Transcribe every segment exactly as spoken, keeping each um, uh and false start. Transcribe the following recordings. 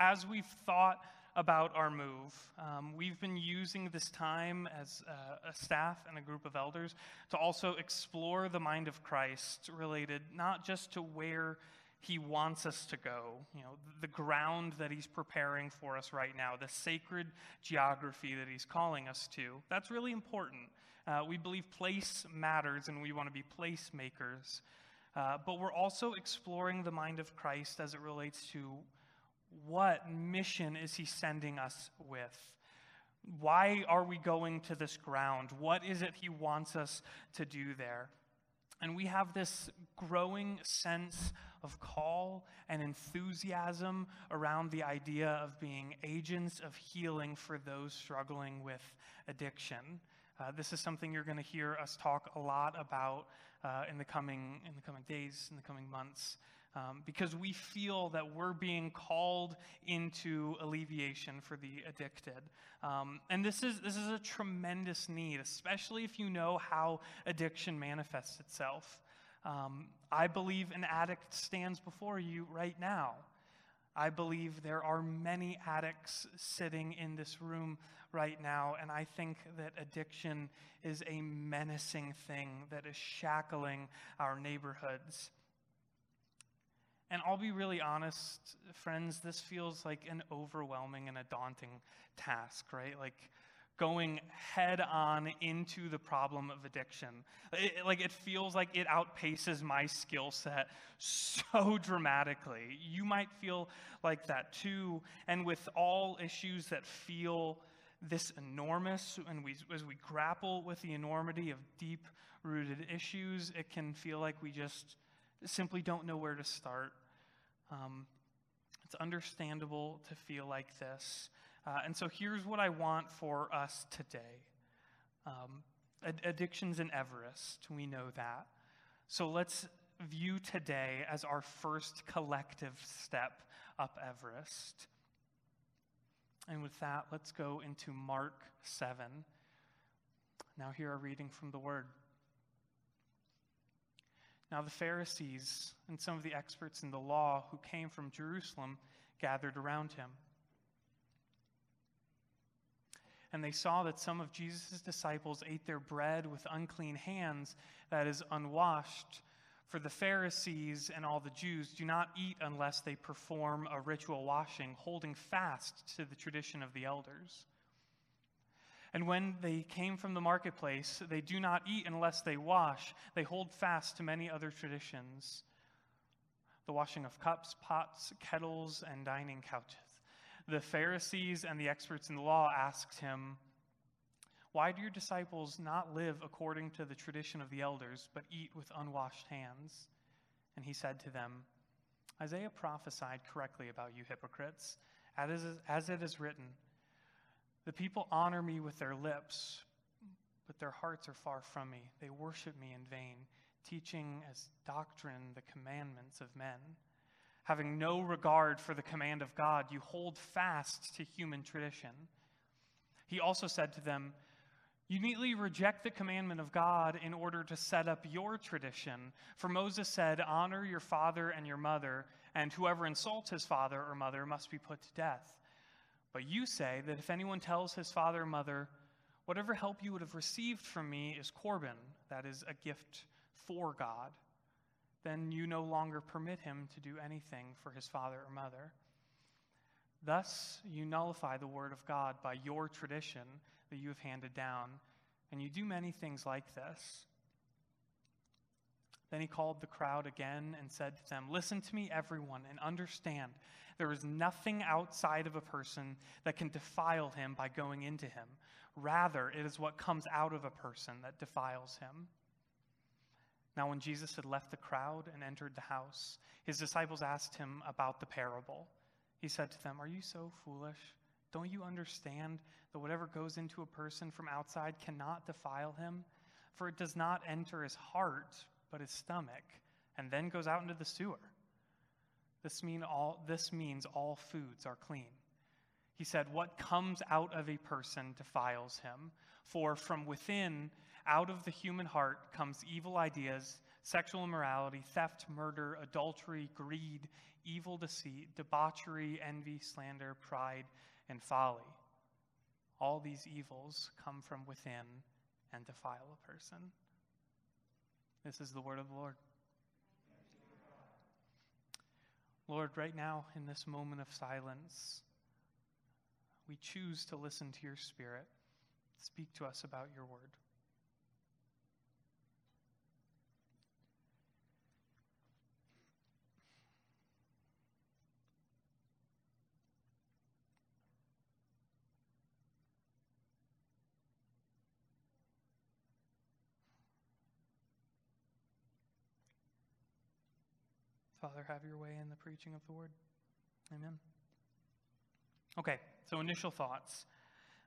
As we've thought about our move, um, we've been using this time as uh, a staff and a group of elders to also explore the mind of Christ related not just to where he wants us to go, you know, the ground that he's preparing for us right now, the sacred geography that he's calling us to. That's really important. Uh, we believe place matters, and we want to be place makers. Uh, but we're also exploring the mind of Christ as it relates to what mission is he sending us with? Why are we going to this ground? What is it he wants us to do there? And we have this growing sense of call and enthusiasm around the idea of being agents of healing for those struggling with addiction. Uh, this is something you're going to hear us talk a lot about uh, in the coming in the coming days, in the coming months, um, because we feel that we're being called into alleviation for the addicted. Um, and this is this is a tremendous need, especially if you know how addiction manifests itself. Um, I believe an addict stands before you right now. I believe there are many addicts sitting in this room right now, and I think that addiction is a menacing thing that is shackling our neighborhoods. And I'll be really honest, friends, this feels like an overwhelming and a daunting task, right? Like, going head-on into the problem of addiction. It, like, it feels like it outpaces my skill set so dramatically. You might feel like that too, and with all issues that feel this enormous, and we, as we grapple with the enormity of deep-rooted issues, it can feel like we just simply don't know where to start. Um, it's understandable to feel like this. Uh, and so here's what I want for us today. Um, ad- addiction's an Everest, we know that. So let's view today as our first collective step up Everest. And with that, let's go into Mark seven. Now hear a reading from the Word. Now the Pharisees and some of the experts in the law who came from Jerusalem gathered around him. And they saw that some of Jesus' disciples ate their bread with unclean hands, that is, unwashed. For the Pharisees and all the Jews do not eat unless they perform a ritual washing, holding fast to the tradition of the elders. And when they came from the marketplace, they do not eat unless they wash. They hold fast to many other traditions, the washing of cups, pots, kettles, and dining couches. The Pharisees and the experts in the law asked him, "Why do your disciples not live according to the tradition of the elders, but eat with unwashed hands?" And he said to them, "Isaiah prophesied correctly about you hypocrites, as, as it is written, 'The people honor me with their lips, but their hearts are far from me. They worship me in vain, teaching as doctrine the commandments of men. Having no regard for the command of God, you hold fast to human tradition.' He also said to them, 'You neatly reject the commandment of God in order to set up your tradition. For Moses said, honor your father and your mother, and whoever insults his father or mother must be put to death. But you say that if anyone tells his father or mother, whatever help you would have received from me is korban, that is, a gift for God, then you no longer permit him to do anything for his father or mother. Thus, you nullify the word of God by your tradition that you have handed down, and you do many things like this.' Then he called the crowd again and said to them, 'Listen to me, everyone, and understand there is nothing outside of a person that can defile him by going into him. Rather, it is what comes out of a person that defiles him.' Now when Jesus had left the crowd and entered the house, his disciples asked him about the parable. He said to them, 'Are you so foolish? Don't you understand that whatever goes into a person from outside cannot defile him? For it does not enter his heart, but his stomach, and then goes out into the sewer. This mean all, this means all foods are clean.' He said, 'What comes out of a person defiles him, for from within, out of the human heart comes evil ideas, sexual immorality, theft, murder, adultery, greed, evil deceit, debauchery, envy, slander, pride, and folly. All these evils come from within and defile a person. This is the word of the Lord. Lord, right now in this moment of silence, we choose to listen to your Spirit. Speak to us about your word. Father, have your way in the preaching of the word. Amen. Okay, so initial thoughts.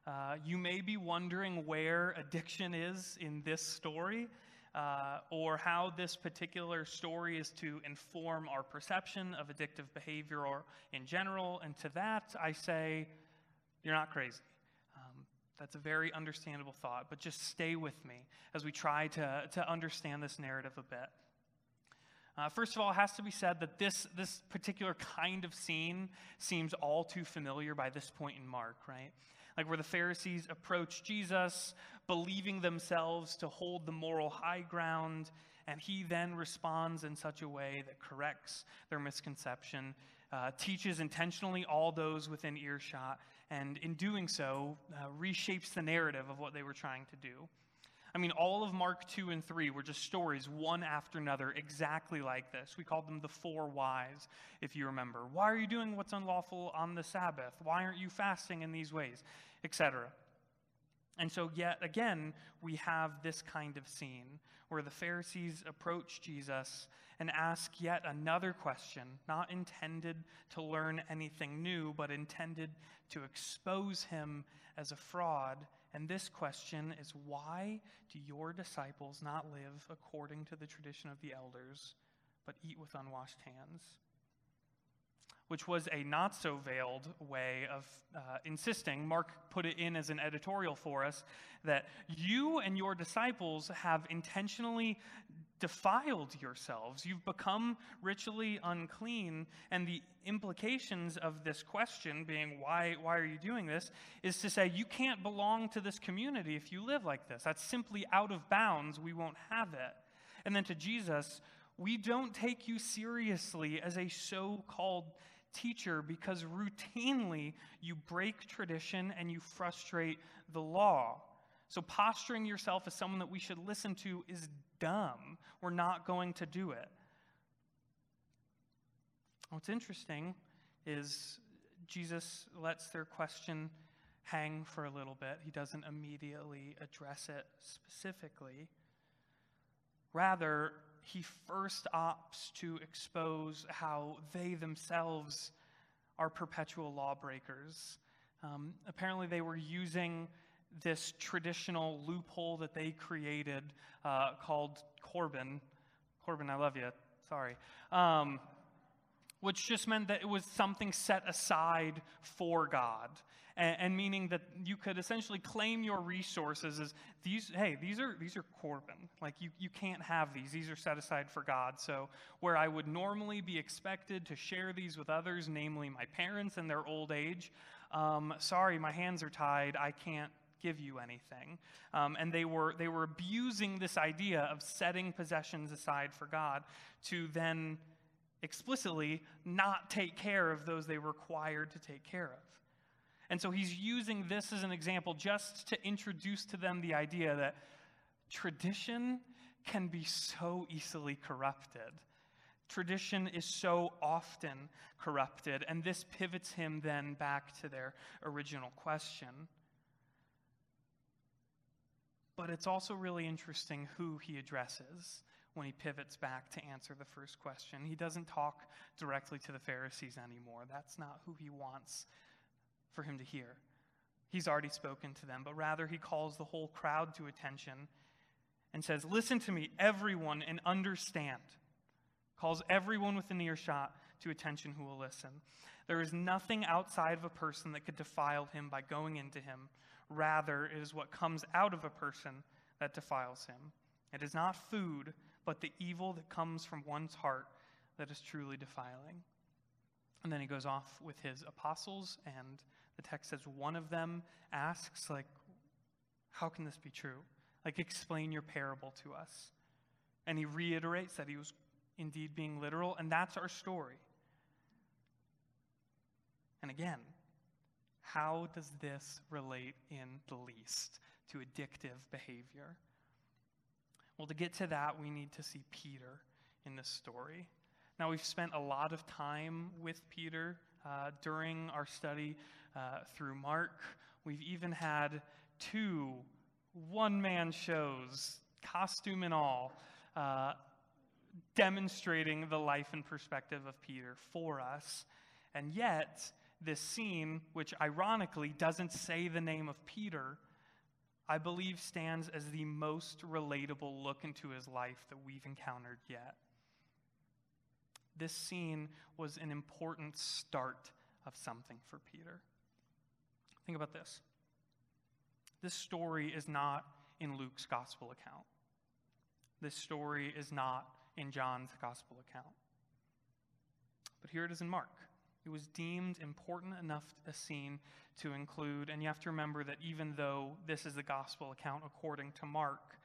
Uh, you may be wondering where addiction is in this story, uh, or how this particular story is to inform our perception of addictive behavior or in general. And to that, I say, you're not crazy. Um, that's a very understandable thought, but just stay with me as we try to, to understand this narrative a bit. Uh, first of all, it has to be said that this, this particular kind of scene seems all too familiar by this point in Mark, right? Like where the Pharisees approach Jesus, believing themselves to hold the moral high ground, and he then responds in such a way that corrects their misconception, uh, teaches intentionally all those within earshot, and in doing so, uh, reshapes the narrative of what they were trying to do. I mean, all of Mark two and three were just stories, one after another, exactly like this. We called them the four whys, if you remember. Why are you doing what's unlawful on the Sabbath? Why aren't you fasting in these ways? et cetera. And so yet again, we have this kind of scene where the Pharisees approach Jesus and ask yet another question, not intended to learn anything new, but intended to expose him as a fraud. And this question is, why do your disciples not live according to the tradition of the elders, but eat with unwashed hands? Which was a not-so-veiled way of uh, insisting. Mark put it in as an editorial for us, that you and your disciples have intentionally defiled yourselves. You've become ritually unclean, and the implications of this question being, why, why are you doing this, is to say you can't belong to this community if you live like this. That's simply out of bounds. We won't have it. And then to Jesus, we don't take you seriously as a so-called teacher because routinely you break tradition and you frustrate the law. So posturing yourself as someone that we should listen to is dumb. We're not going to do it. What's interesting is Jesus lets their question hang for a little bit. He doesn't immediately address it specifically. Rather, he first opts to expose how they themselves are perpetual lawbreakers. Um, apparently, they were using this traditional loophole that they created uh, called Corbin. Corbin, I love you. Sorry. Um, which just meant that it was something set aside for God. And, and meaning that you could essentially claim your resources as these, hey, these are these are Corbin. Like you, you can't have these. These are set aside for God. So where I would normally be expected to share these with others, namely my parents in their old age, um, sorry, my hands are tied. I can't give you anything. Um, and they were they were abusing this idea of setting possessions aside for God to then explicitly not take care of those they were required to take care of. And so he's using this as an example just to introduce to them the idea that tradition can be so easily corrupted. Tradition is so often corrupted, and this pivots him then back to their original question. But it's also really interesting who he addresses when he pivots back to answer the first question. He doesn't talk directly to the Pharisees anymore. That's not who he wants for him to hear. He's already spoken to them, but rather he calls the whole crowd to attention and says, "Listen to me, everyone, and understand." Calls everyone within earshot to attention who will listen. There is nothing outside of a person that could defile him by going into him. Rather, it is what comes out of a person that defiles him. It is not food but the evil that comes from one's heart that is truly defiling. And then he goes off with his apostles, and the text says one of them asks, like, how can this be true? Like, explain your parable to us. And he reiterates that he was indeed being literal, and that's our story. And again, how does this relate in the least to addictive behavior? Well, to get to that, we need to see Peter in this story. Now, we've spent a lot of time with Peter uh, during our study uh, through Mark. We've even had two one-man shows, costume and all, uh, demonstrating the life and perspective of Peter for us. And yet, this scene, which ironically doesn't say the name of Peter, I believe stands as the most relatable look into his life that we've encountered yet. This scene was an important start of something for Peter. Think about this. This story is not in Luke's gospel account. This story is not in John's gospel account. But here it is in Mark. It was deemed important enough a scene to include, and you have to remember that even though this is the gospel account according to Mark,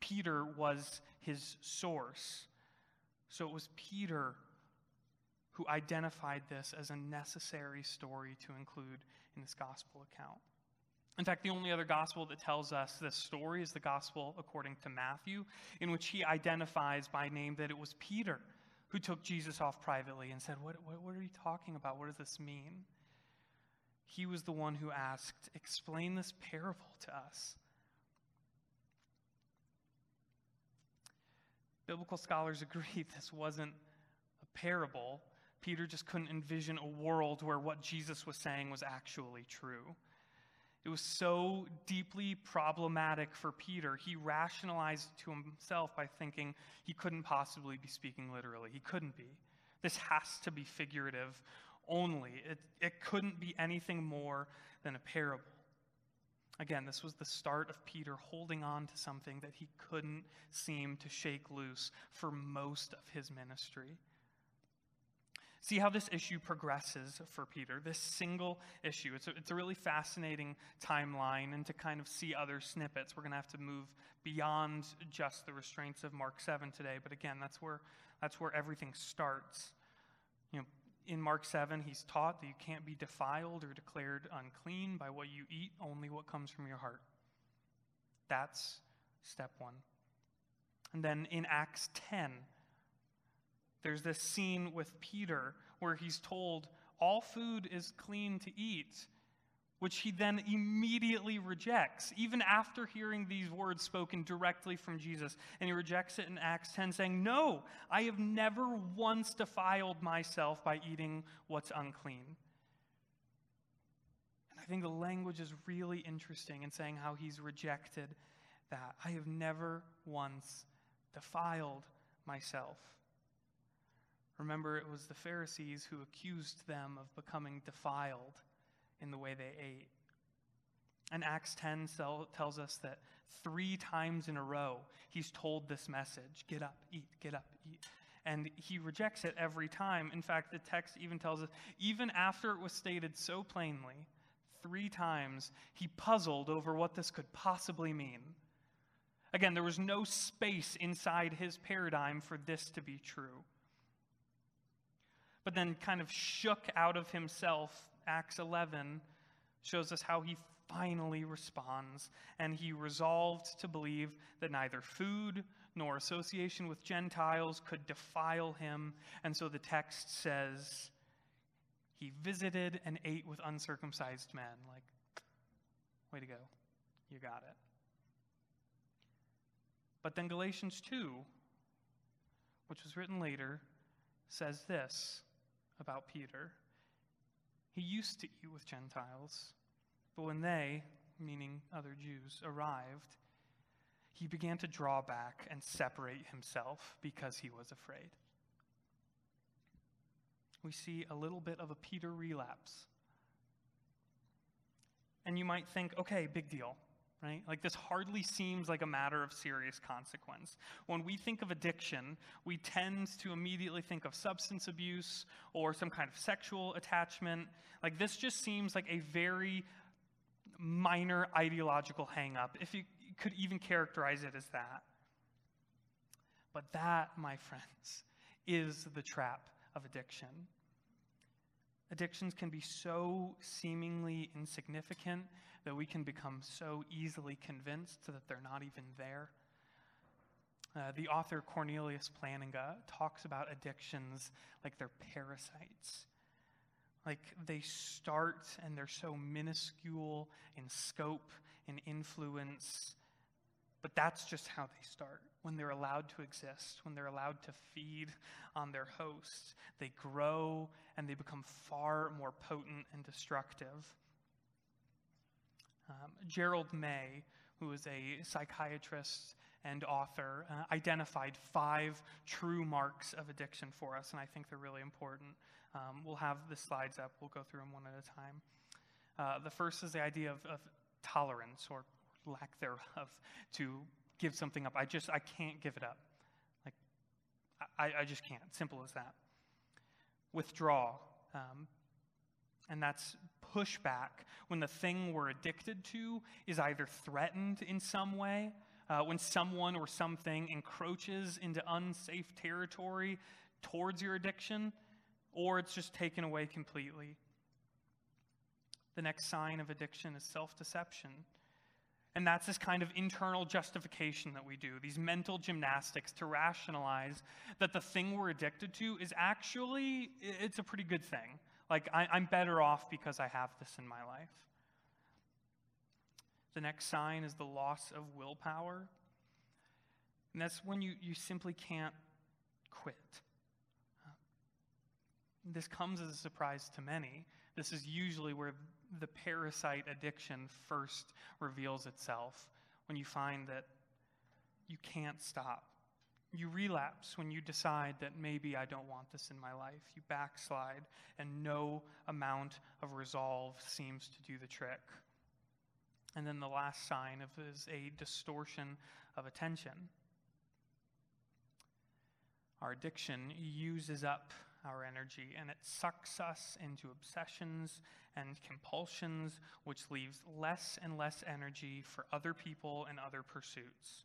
Peter was his source. So it was Peter who identified this as a necessary story to include in this gospel account. In fact, the only other gospel that tells us this story is the gospel according to Matthew, in which he identifies by name that it was Peter who took Jesus off privately and said, what, what, what are you talking about? What does this mean? He was the one who asked, explain this parable to us. Biblical scholars agree this wasn't a parable. Peter just couldn't envision a world where what Jesus was saying was actually true. It was so deeply problematic for Peter, he rationalized to himself by thinking he couldn't possibly be speaking literally. He couldn't be. This has to be figurative only. It, it couldn't be anything more than a parable. Again, this was the start of Peter holding on to something that he couldn't seem to shake loose for most of his ministry. See how this issue progresses for Peter, this single issue. It's a, it's a really fascinating timeline, and to kind of see other snippets, we're going to have to move beyond just the restraints of Mark seven today. But again, that's where, that's where everything starts. You know, in Mark seven, he's taught that you can't be defiled or declared unclean by what you eat, only what comes from your heart. That's step one. And then in Acts ten, there's this scene with Peter where he's told all food is clean to eat, which he then immediately rejects, even after hearing these words spoken directly from Jesus. And he rejects it in Acts ten, saying, no, I have never once defiled myself by eating what's unclean. And I think the language is really interesting in saying how he's rejected that. I have never once defiled myself. Remember, it was the Pharisees who accused them of becoming defiled in the way they ate. And Acts ten tells us that three times in a row, he's told this message, get up, eat, get up, eat. And he rejects it every time. In fact, the text even tells us, even after it was stated so plainly, three times, he puzzled over what this could possibly mean. Again, there was no space inside his paradigm for this to be true. But then kind of shook out of himself, Acts eleven shows us how he finally responds, and he resolved to believe that neither food nor association with Gentiles could defile him, and so the text says he visited and ate with uncircumcised men. Like, way to go. You got it. But then Galatians two, which was written later, says this about Peter. He used to eat with Gentiles, but when they, meaning other Jews, arrived, he began to draw back and separate himself because he was afraid. We see a little bit of a Peter relapse. And you might think, okay, big deal. right? Like, this hardly seems like a matter of serious consequence. When we think of addiction, we tend to immediately think of substance abuse or some kind of sexual attachment. Like, this just seems like a very minor ideological hang-up, if you could even characterize it as that. But that, my friends, is the trap of addiction. Addictions can be so seemingly insignificant that we can become so easily convinced that they're not even there. Uh, the author Cornelius Plantinga talks about addictions like they're parasites. Like, they start and they're so minuscule in scope and influence, but that's just how they start. When they're allowed to exist, when they're allowed to feed on their host, they grow and they become far more potent and destructive. Um, Gerald May, who is a psychiatrist and author, uh, identified five true marks of addiction for us, and I think they're really important. Um, we'll have the slides up. We'll go through them one at a time. Uh, the first is the idea of, of tolerance, or lack thereof, to give something up. I just, I can't give it up. Like, I, I just can't. Simple as that. Withdraw. Um, and that's pushback. When the thing we're addicted to is either threatened in some way, uh, when someone or something encroaches into unsafe territory towards your addiction, or it's just taken away completely. The next sign of addiction is self-deception. And that's this kind of internal justification that we do, these mental gymnastics to rationalize that the thing we're addicted to is actually, it's a pretty good thing. Like, I, I'm better off because I have this in my life. The next sign is the loss of willpower. And that's when you, you simply can't quit. This comes as a surprise to many. This is usually where the parasite addiction first reveals itself, when you find that you can't stop. You relapse when you decide that maybe I don't want this in my life. You backslide, and no amount of resolve seems to do the trick. And then the last sign of it is a distortion of attention. Our addiction uses up our energy, and it sucks us into obsessions and compulsions, which leaves less and less energy for other people and other pursuits.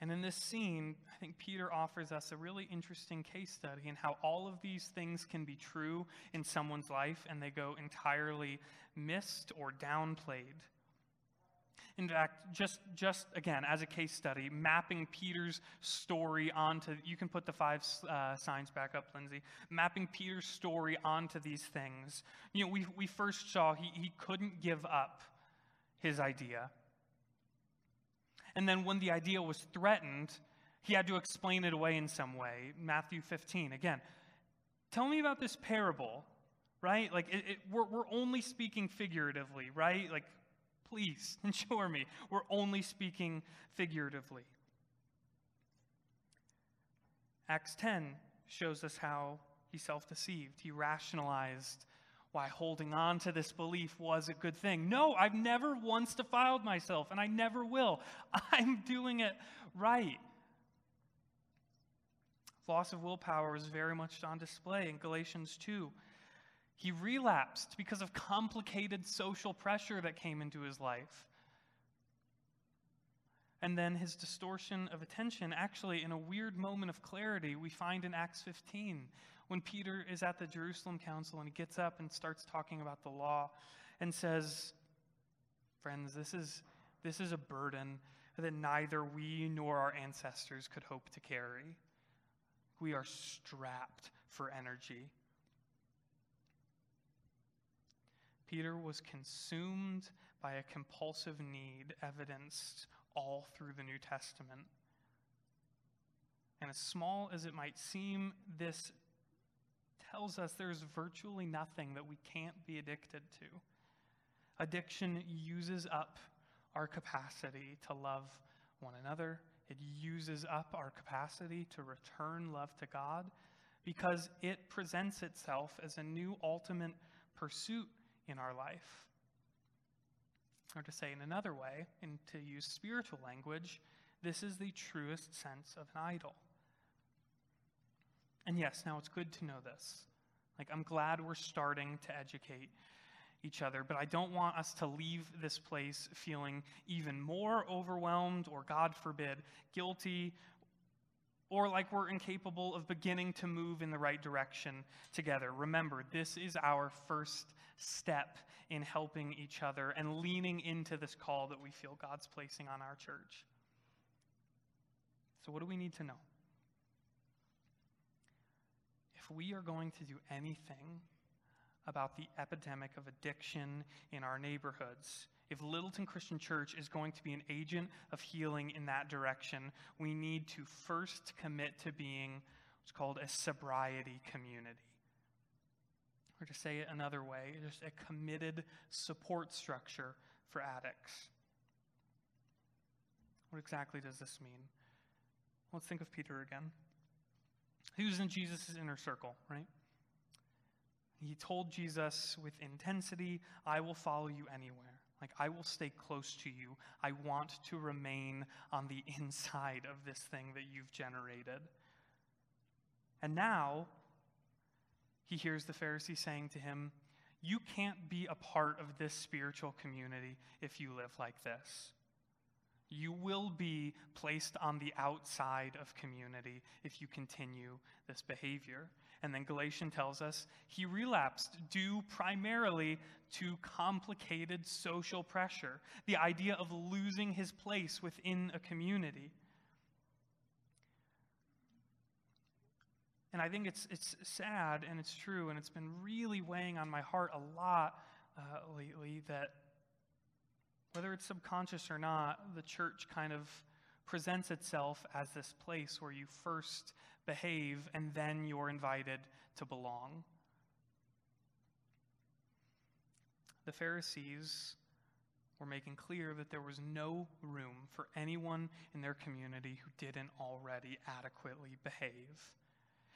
And in this scene, I think Peter offers us a really interesting case study in how all of these things can be true in someone's life, and they go entirely missed or downplayed. In fact, just, just again, as a case study, mapping Peter's story onto, you can put the five uh, signs back up, Lindsay, mapping Peter's story onto these things. You know, we, we first saw he, he couldn't give up his idea. And then when the idea was threatened, he had to explain it away in some way. Matthew fifteen, again, tell me about this parable, right? Like, it, it, we're, we're only speaking figuratively, right? Like, please, ensure me, we're only speaking figuratively. Acts ten shows us how he self-deceived. He rationalized why holding on to this belief was a good thing. No, I've never once defiled myself, and I never will. I'm doing it right. Loss of willpower is very much on display in Galatians two. He relapsed because of complicated social pressure that came into his life. And then his distortion of attention, actually, in a weird moment of clarity, we find in Acts fifteen, when Peter is at the Jerusalem Council and he gets up and starts talking about the law and says, friends, this is, this is a burden that neither we nor our ancestors could hope to carry. We are strapped for energy. Peter was consumed by a compulsive need evidenced all through the New Testament. And as small as it might seem, this tells us there's virtually nothing that we can't be addicted to. Addiction uses up our capacity to love one another. It uses up our capacity to return love to God, because it presents itself as a new ultimate pursuit in our life. Or to say in another way, and to use spiritual language, this is the truest sense of an idol. And yes, now it's good to know this. Like, I'm glad we're starting to educate each other, but I don't want us to leave this place feeling even more overwhelmed or, God forbid, guilty, or like we're incapable of beginning to move in the right direction together. Remember, this is our first step in helping each other and leaning into this call that we feel God's placing on our church. So what do we need to know? If we are going to do anything about the epidemic of addiction in our neighborhoods, if Littleton Christian Church is going to be an agent of healing in that direction, we need to first commit to being what's called a sobriety community. Or to say it another way, just a committed support structure for addicts. What exactly does this mean? Let's think of Peter again. He was in Jesus' inner circle, right? He told Jesus with intensity, I will follow you anywhere. Like, I will stay close to you. I want to remain on the inside of this thing that you've generated. And now, he hears the Pharisee saying to him, you can't be a part of this spiritual community if you live like this. You will be placed on the outside of community if you continue this behavior. And then Galatians tells us he relapsed due primarily to complicated social pressure, the idea of losing his place within a community. And I think it's it's sad, and it's true, and it's been really weighing on my heart a lot uh, lately that whether it's subconscious or not, the church kind of presents itself as this place where you first behave and then you're invited to belong. The Pharisees were making clear that there was no room for anyone in their community who didn't already adequately behave.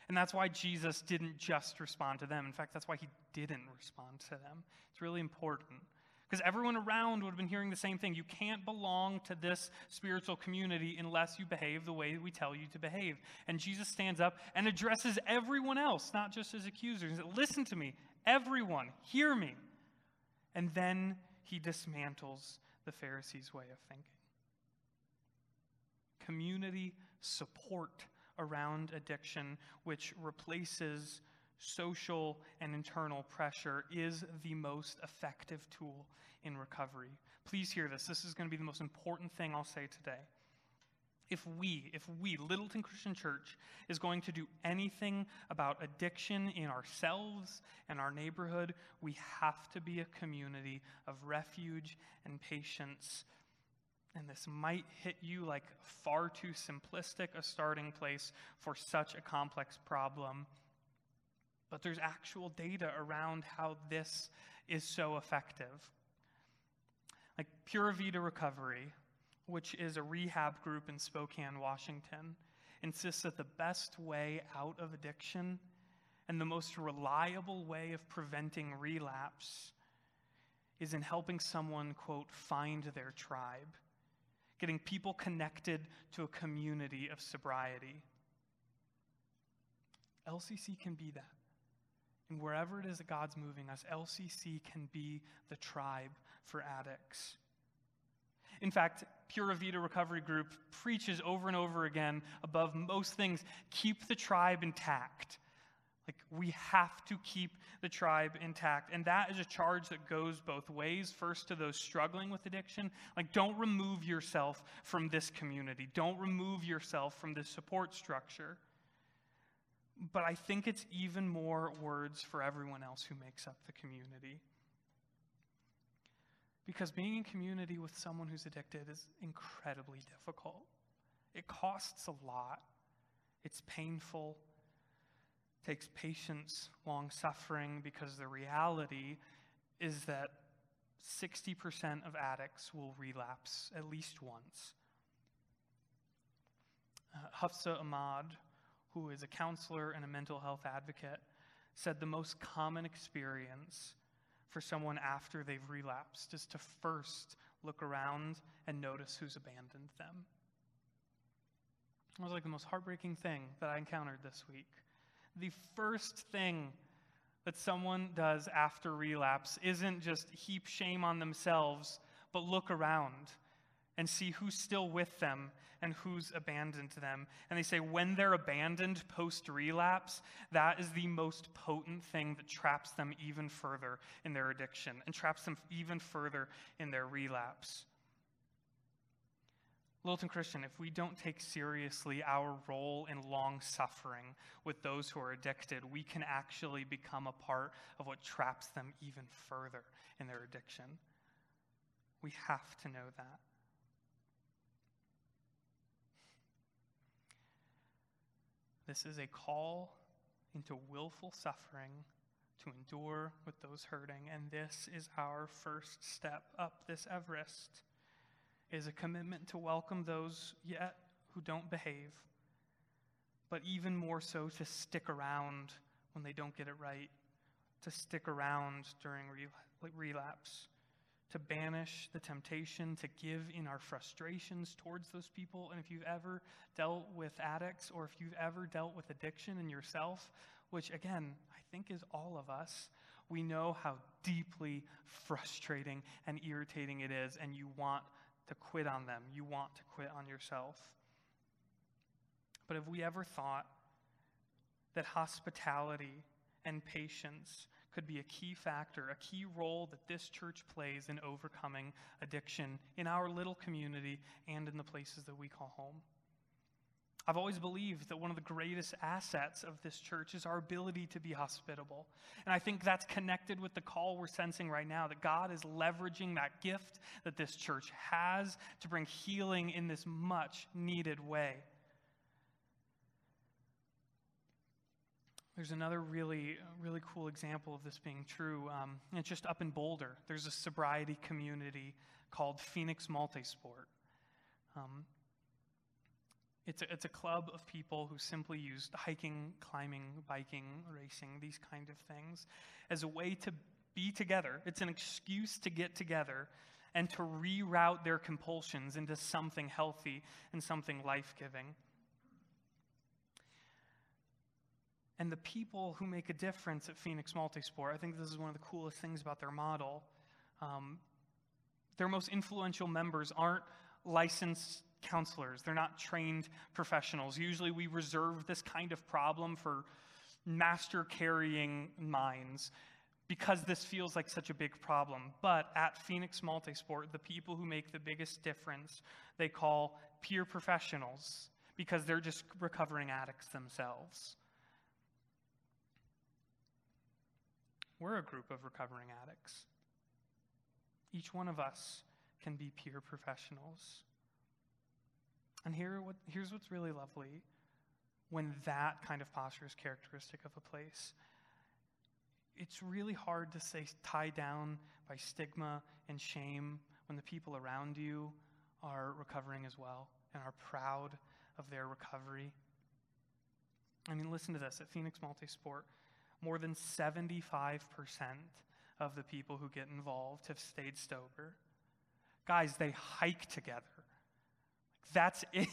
And that's why Jesus didn't just respond to them. In fact, that's why he didn't respond to them. It's really important. Because everyone around would have been hearing the same thing. You can't belong to this spiritual community unless you behave the way we tell you to behave. And Jesus stands up and addresses everyone else, not just his accusers. He said, listen to me, everyone, hear me. And then he dismantles the Pharisees' way of thinking. Community support around addiction, which replaces social and internal pressure, is the most effective tool in recovery. Please hear this. This is going to be the most important thing I'll say today. If we, if we, Littleton Christian Church, is going to do anything about addiction in ourselves and our neighborhood, we have to be a community of refuge and patience. And this might hit you like far too simplistic a starting place for such a complex problem, but there's actual data around how this is so effective. Like Pura Vita Recovery, which is a rehab group in Spokane, Washington, insists that the best way out of addiction and the most reliable way of preventing relapse is in helping someone, quote, find their tribe. Getting people connected to a community of sobriety. L C C can be that. And wherever it is that God's moving us, L C C can be the tribe for addicts. In fact, Pura Vita Recovery Group preaches over and over again, above most things, keep the tribe intact. Like, we have to keep the tribe intact. And that is a charge that goes both ways. First, to those struggling with addiction. Like, don't remove yourself from this community. Don't remove yourself from this support structure. But I think it's even more words for everyone else who makes up the community. Because being in community with someone who's addicted is incredibly difficult. It costs a lot. It's painful. Takes patience, long suffering, because the reality is that sixty percent of addicts will relapse at least once. Uh, Hafsa Ahmad, who is a counselor and a mental health advocate, said the most common experience for someone after they've relapsed is to first look around and notice who's abandoned them. It was like the most heartbreaking thing that I encountered this week. The first thing that someone does after relapse isn't just heap shame on themselves, but look around and see who's still with them and who's abandoned them. And they say when they're abandoned post-relapse, that is the most potent thing that traps them even further in their addiction and traps them even further in their relapse. Littleton Christian, if we don't take seriously our role in long-suffering with those who are addicted, we can actually become a part of what traps them even further in their addiction. We have to know that. This is a call into willful suffering to endure with those hurting, and this is our first step up this Everest. Is a commitment to welcome those yet who don't behave, but even more so to stick around when they don't get it right, to stick around during relapse, to banish the temptation to give in our frustrations towards those people. And if you've ever dealt with addicts or if you've ever dealt with addiction in yourself, which again, I think is all of us, we know how deeply frustrating and irritating it is, and you want to quit on them. You want to quit on yourself. But have we ever thought that hospitality and patience could be a key factor, a key role that this church plays in overcoming addiction in our little community and in the places that we call home? I've always believed that one of the greatest assets of this church is our ability to be hospitable. And I think that's connected with the call we're sensing right now, that God is leveraging that gift that this church has to bring healing in this much needed way. There's another really, really cool example of this being true. Um, it's just up in Boulder. There's a sobriety community called Phoenix Multisport. Um, It's a, it's a club of people who simply used hiking, climbing, biking, racing, these kind of things, as a way to be together. It's an excuse to get together and to reroute their compulsions into something healthy and something life-giving. And the people who make a difference at Phoenix Multisport, I think this is one of the coolest things about their model, um, their most influential members aren't licensed counselors. They're not trained professionals. Usually we reserve this kind of problem for master carrying minds because this feels like such a big problem. But at Phoenix Multisport, the people who make the biggest difference, they call peer professionals because they're just recovering addicts themselves. We're a group of recovering addicts. Each one of us can be peer professionals. And here, what, here's what's really lovely when that kind of posture is characteristic of a place. It's really hard to stay tied down by stigma and shame when the people around you are recovering as well and are proud of their recovery. I mean, listen to this. At Phoenix Multisport, more than seventy-five percent of the people who get involved have stayed sober. Guys, they hike together. That's it.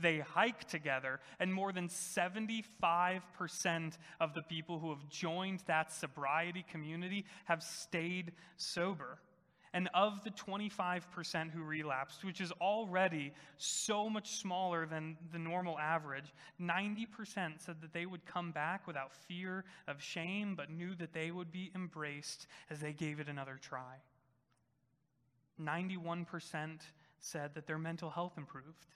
They hike together, and more than seventy-five percent of the people who have joined that sobriety community have stayed sober. And of the twenty-five percent who relapsed, which is already so much smaller than the normal average, ninety percent said that they would come back without fear of shame, but knew that they would be embraced as they gave it another try. ninety-one percent said that their mental health improved.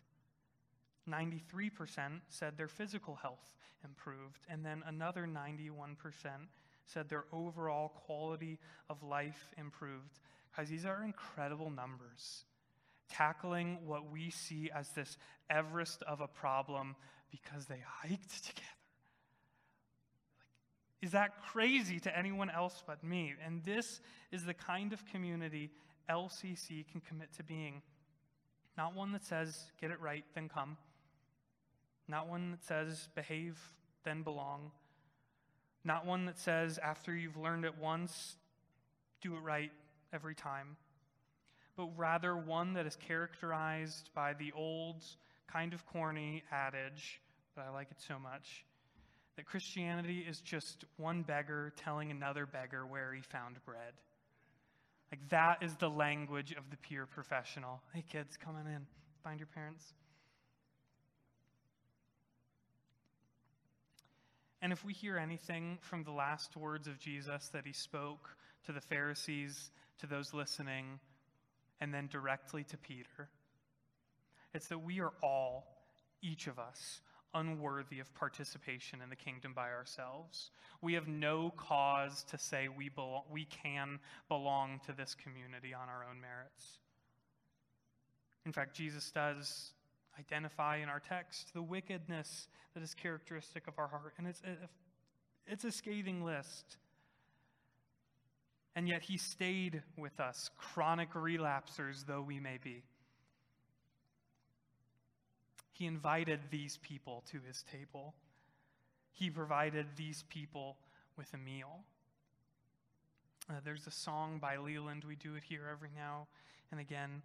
ninety-three percent said their physical health improved. And then another ninety-one percent said their overall quality of life improved. Guys, these are incredible numbers. Tackling what we see as this Everest of a problem because they hiked together. Like, is that crazy to anyone else but me? And this is the kind of community L C C can commit to being. Not one that says, get it right, then come. Not one that says, behave, then belong. Not one that says, after you've learned it once, do it right every time. but rather one that is characterized by the old, kind of corny adage, but I like it so much, that Christianity is just one beggar telling another beggar where he found bread. Like, that is the language of the peer professional. Hey, kids, come on in. Find your parents. And if we hear anything from the last words of Jesus that he spoke to the Pharisees, to those listening, and then directly to Peter, it's that we are all, each of us, unworthy of participation in the kingdom by ourselves. We have no cause to say we belo- we can belong to this community on our own merits. In fact, Jesus does identify in our text the wickedness that is characteristic of our heart, and it's a, it's a scathing list. And yet he stayed with us, chronic relapsers though we may be. He invited these people to his table. He provided these people with a meal. Uh, there's a song by Leland. We do it here every now and again.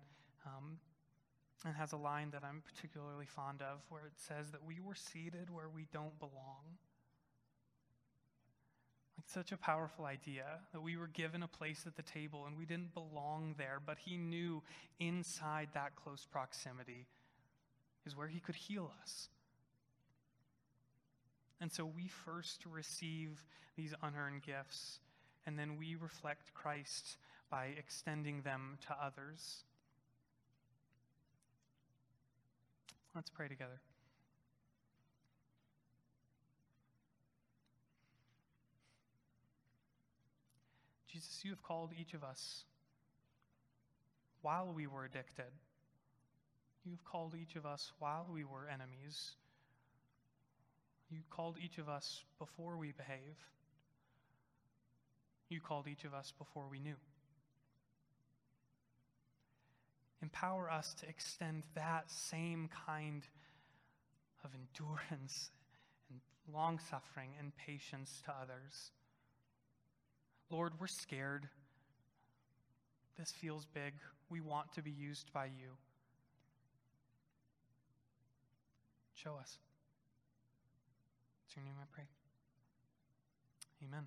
Um, it has a line that I'm particularly fond of where it says that we were seated where we don't belong. Like, such a powerful idea that we were given a place at the table and we didn't belong there, but he knew inside that close proximity is where he could heal us. And so we first receive these unearned gifts, and then we reflect Christ by extending them to others. Let's pray together. Jesus, you have called each of us while we were addicted. You've called each of us while we were enemies. You called each of us before we behave. You called each of us before we knew. Empower us to extend that same kind of endurance and long-suffering and patience to others. Lord, we're scared. This feels big. We want to be used by you. Show us. It's your name I pray. Amen.